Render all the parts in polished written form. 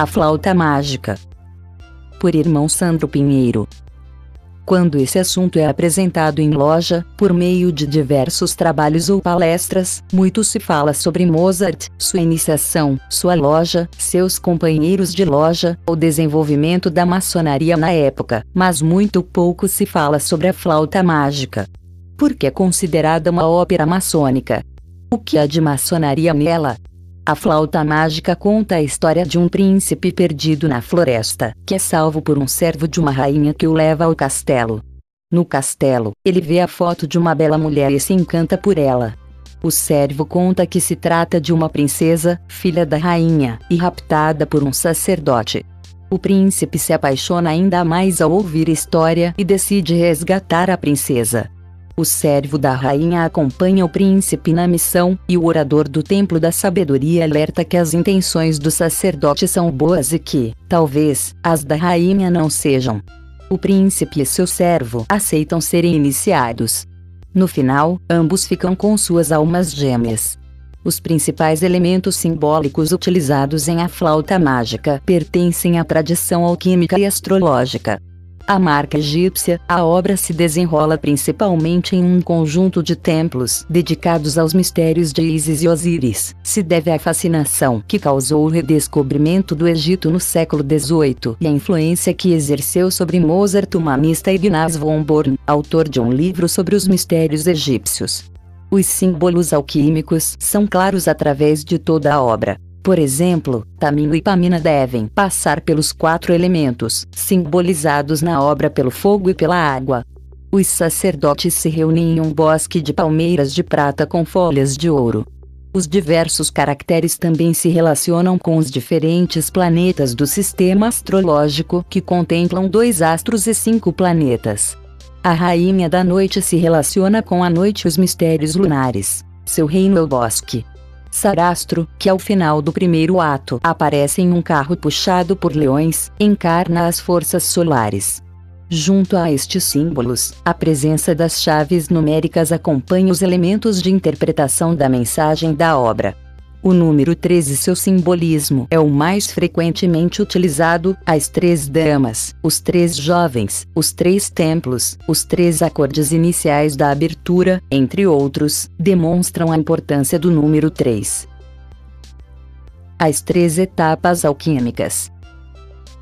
A flauta mágica, por irmão Sandro Pinheiro. Quando esse assunto é apresentado em loja, por meio de diversos trabalhos ou palestras, muito se fala sobre Mozart, sua iniciação, sua loja, seus companheiros de loja, o desenvolvimento da maçonaria na época, mas muito pouco se fala sobre a flauta mágica, porque é considerada uma ópera maçônica. O que há de maçonaria nela? A flauta mágica conta a história de um príncipe perdido na floresta, que é salvo por um servo de uma rainha que o leva ao castelo. No castelo, ele vê a foto de uma bela mulher e se encanta por ela. O servo conta que se trata de uma princesa, filha da rainha, e raptada por um sacerdote. O príncipe se apaixona ainda mais ao ouvir a história e decide resgatar a princesa. O servo da rainha acompanha o príncipe na missão, e o orador do templo da sabedoria alerta que as intenções do sacerdote são boas e que, talvez, as da rainha não sejam. O príncipe e seu servo aceitam serem iniciados. No final, ambos ficam com suas almas gêmeas. Os principais elementos simbólicos utilizados em A Flauta Mágica pertencem à tradição alquímica e astrológica. A marca egípcia, a obra se desenrola principalmente em um conjunto de templos dedicados aos mistérios de Isis e Osíris, se deve à fascinação que causou o redescobrimento do Egito no século XVIII e a influência que exerceu sobre Mozart o humanista Ignaz von Born, autor de um livro sobre os mistérios egípcios. Os símbolos alquímicos são claros através de toda a obra. Por exemplo, Tamino e Pamina devem passar pelos 4 elementos, simbolizados na obra pelo fogo e pela água. Os sacerdotes se reúnem em um bosque de palmeiras de prata com folhas de ouro. Os diversos caracteres também se relacionam com os diferentes planetas do sistema astrológico, que contemplam 2 astros e 5 planetas. A Rainha da Noite se relaciona com a noite e os mistérios lunares. Seu reino é o bosque. Sarastro, que ao final do primeiro ato aparece em um carro puxado por leões, encarna as forças solares. Junto a estes símbolos, a presença das chaves numéricas acompanha os elementos de interpretação da mensagem da obra. O número 13 e seu simbolismo é o mais frequentemente utilizado, as 3 damas, os 3 jovens, os 3 templos, os 3 acordes iniciais da abertura, entre outros, demonstram a importância do número 3. As 3 etapas alquímicas.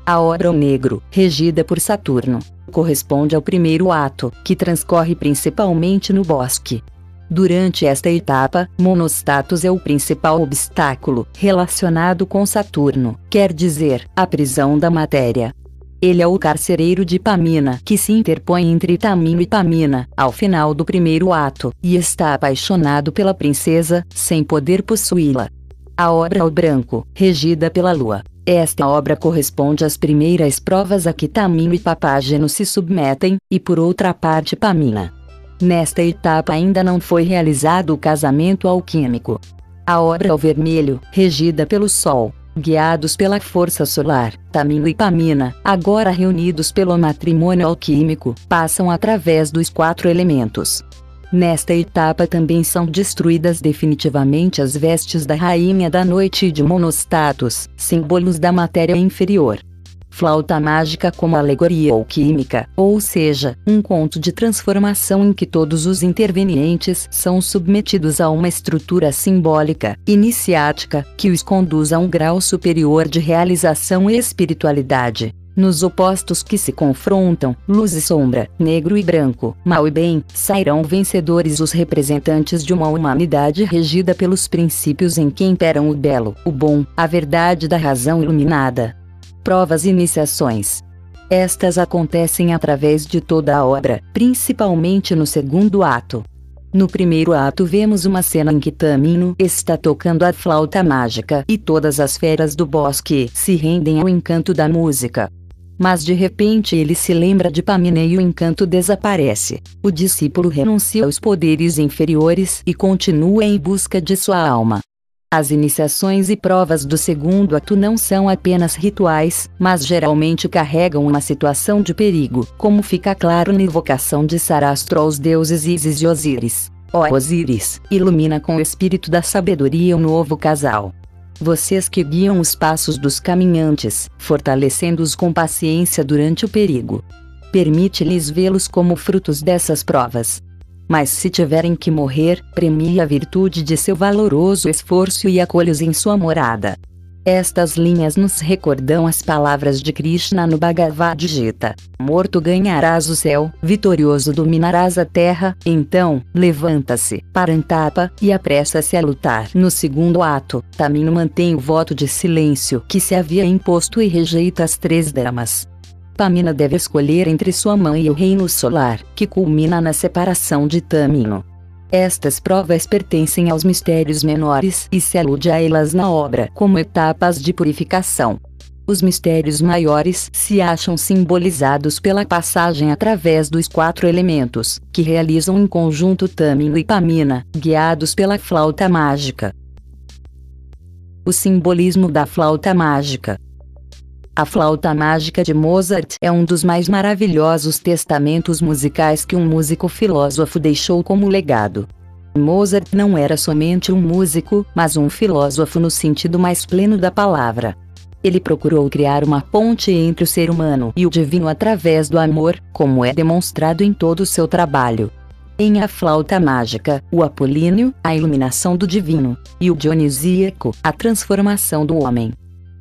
A obra O Negro, regida por Saturno, corresponde ao primeiro ato, que transcorre principalmente no bosque. Durante esta etapa, Monostatos é o principal obstáculo, relacionado com Saturno, quer dizer, a prisão da matéria. Ele é o carcereiro de Pamina, que se interpõe entre Tamino e Pamina, ao final do primeiro ato, e está apaixonado pela princesa, sem poder possuí-la. A obra O Branco, regida pela Lua. Esta obra corresponde às primeiras provas a que Tamino e Papageno se submetem, e por outra parte Pamina. Nesta etapa ainda não foi realizado o casamento alquímico. A obra O Vermelho, regida pelo Sol, guiados pela força solar, Tamino e Pamina, agora reunidos pelo matrimônio alquímico, passam através dos 4 elementos. Nesta etapa também são destruídas definitivamente as vestes da Rainha da Noite e de Monostatos, símbolos da matéria inferior. Flauta mágica como alegoria alquímica, ou seja, um conto de transformação em que todos os intervenientes são submetidos a uma estrutura simbólica, iniciática, que os conduz a um grau superior de realização e espiritualidade. Nos opostos que se confrontam, luz e sombra, negro e branco, mal e bem, sairão vencedores os representantes de uma humanidade regida pelos princípios em que imperam o belo, o bom, a verdade da razão iluminada. Provas e iniciações. Estas acontecem através de toda a obra, principalmente no segundo ato. No primeiro ato vemos uma cena em que Tamino está tocando a flauta mágica e todas as feras do bosque se rendem ao encanto da música. Mas de repente ele se lembra de Pamina e o encanto desaparece. O discípulo renuncia aos poderes inferiores e continua em busca de sua alma. As iniciações e provas do segundo ato não são apenas rituais, mas geralmente carregam uma situação de perigo, como fica claro na invocação de Sarastro aos deuses Isis e Osíris. Ó Osíris, ilumina com o espírito da sabedoria o novo casal. vocês que guiam os passos dos caminhantes, fortalecendo-os com paciência durante o perigo. Permite-lhes vê-los como frutos dessas provas. Mas se tiverem que morrer, premie a virtude de seu valoroso esforço e acolhe-os em sua morada. Estas linhas nos recordam as palavras de Krishna no Bhagavad Gita: morto ganharás o céu, vitorioso dominarás a terra. Então, levanta-se, Parantapa, e apressa-se a lutar. No segundo ato, Tamino mantém o voto de silêncio que se havia imposto e rejeita as três damas. Pamina deve escolher entre sua mãe e o reino solar, que culmina na separação de Tamino. Estas provas pertencem aos mistérios menores e se alude a elas na obra como etapas de purificação. Os mistérios maiores se acham simbolizados pela passagem através dos quatro elementos, que realizam em conjunto Tamino e Pamina, guiados pela flauta mágica. O simbolismo da flauta mágica. A flauta mágica de Mozart é um dos mais maravilhosos testamentos musicais que um músico-filósofo deixou como legado. Mozart não era somente um músico, mas um filósofo no sentido mais pleno da palavra. Ele procurou criar uma ponte entre o ser humano e o divino através do amor, como é demonstrado em todo o seu trabalho. Em A Flauta Mágica, o apolíneo, a iluminação do divino, e o dionisíaco, a transformação do homem.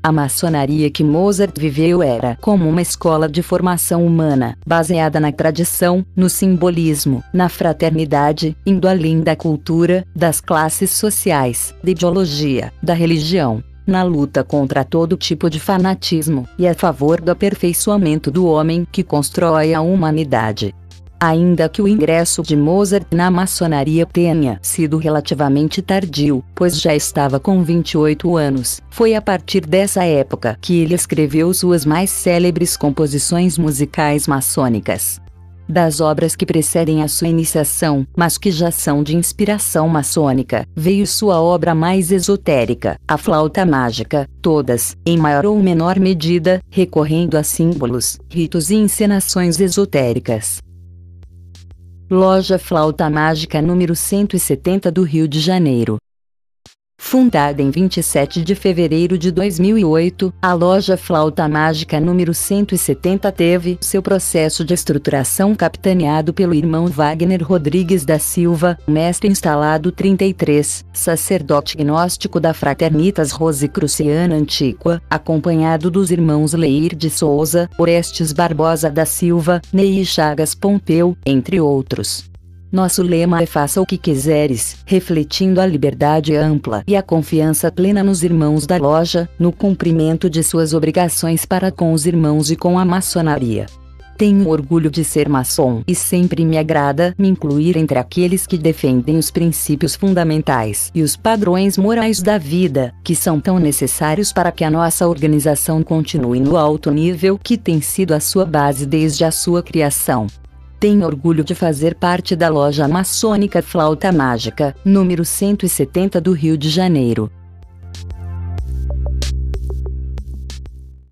A maçonaria que Mozart viveu era como uma escola de formação humana, baseada na tradição, no simbolismo, na fraternidade, indo além da cultura, das classes sociais, da ideologia, da religião, na luta contra todo tipo de fanatismo, e a favor do aperfeiçoamento do homem que constrói a humanidade. Ainda que o ingresso de Mozart na maçonaria tenha sido relativamente tardio, pois já estava com 28 anos, foi a partir dessa época que ele escreveu suas mais célebres composições musicais maçônicas. Das obras que precedem a sua iniciação, mas que já são de inspiração maçônica, veio sua obra mais esotérica, A Flauta Mágica, todas, em maior ou menor medida, recorrendo a símbolos, ritos e encenações esotéricas. Loja Flauta Mágica número 170 do Rio de Janeiro. Fundada em 27 de fevereiro de 2008, a Loja Flauta Mágica número 170 teve seu processo de estruturação capitaneado pelo irmão Wagner Rodrigues da Silva, mestre instalado 33, sacerdote gnóstico da Fraternitas Rosicruciana Antiga, acompanhado dos irmãos Leir de Souza, Orestes Barbosa da Silva, Ney Chagas Pompeu, entre outros. Nosso lema é faça o que quiseres, refletindo a liberdade ampla e a confiança plena nos irmãos da loja, no cumprimento de suas obrigações para com os irmãos e com a maçonaria. Tenho orgulho de ser maçom e sempre me agrada me incluir entre aqueles que defendem os princípios fundamentais e os padrões morais da vida, que são tão necessários para que a nossa organização continue no alto nível que tem sido a sua base desde a sua criação. Tenho orgulho de fazer parte da loja maçônica Flauta Mágica, número 170 do Rio de Janeiro.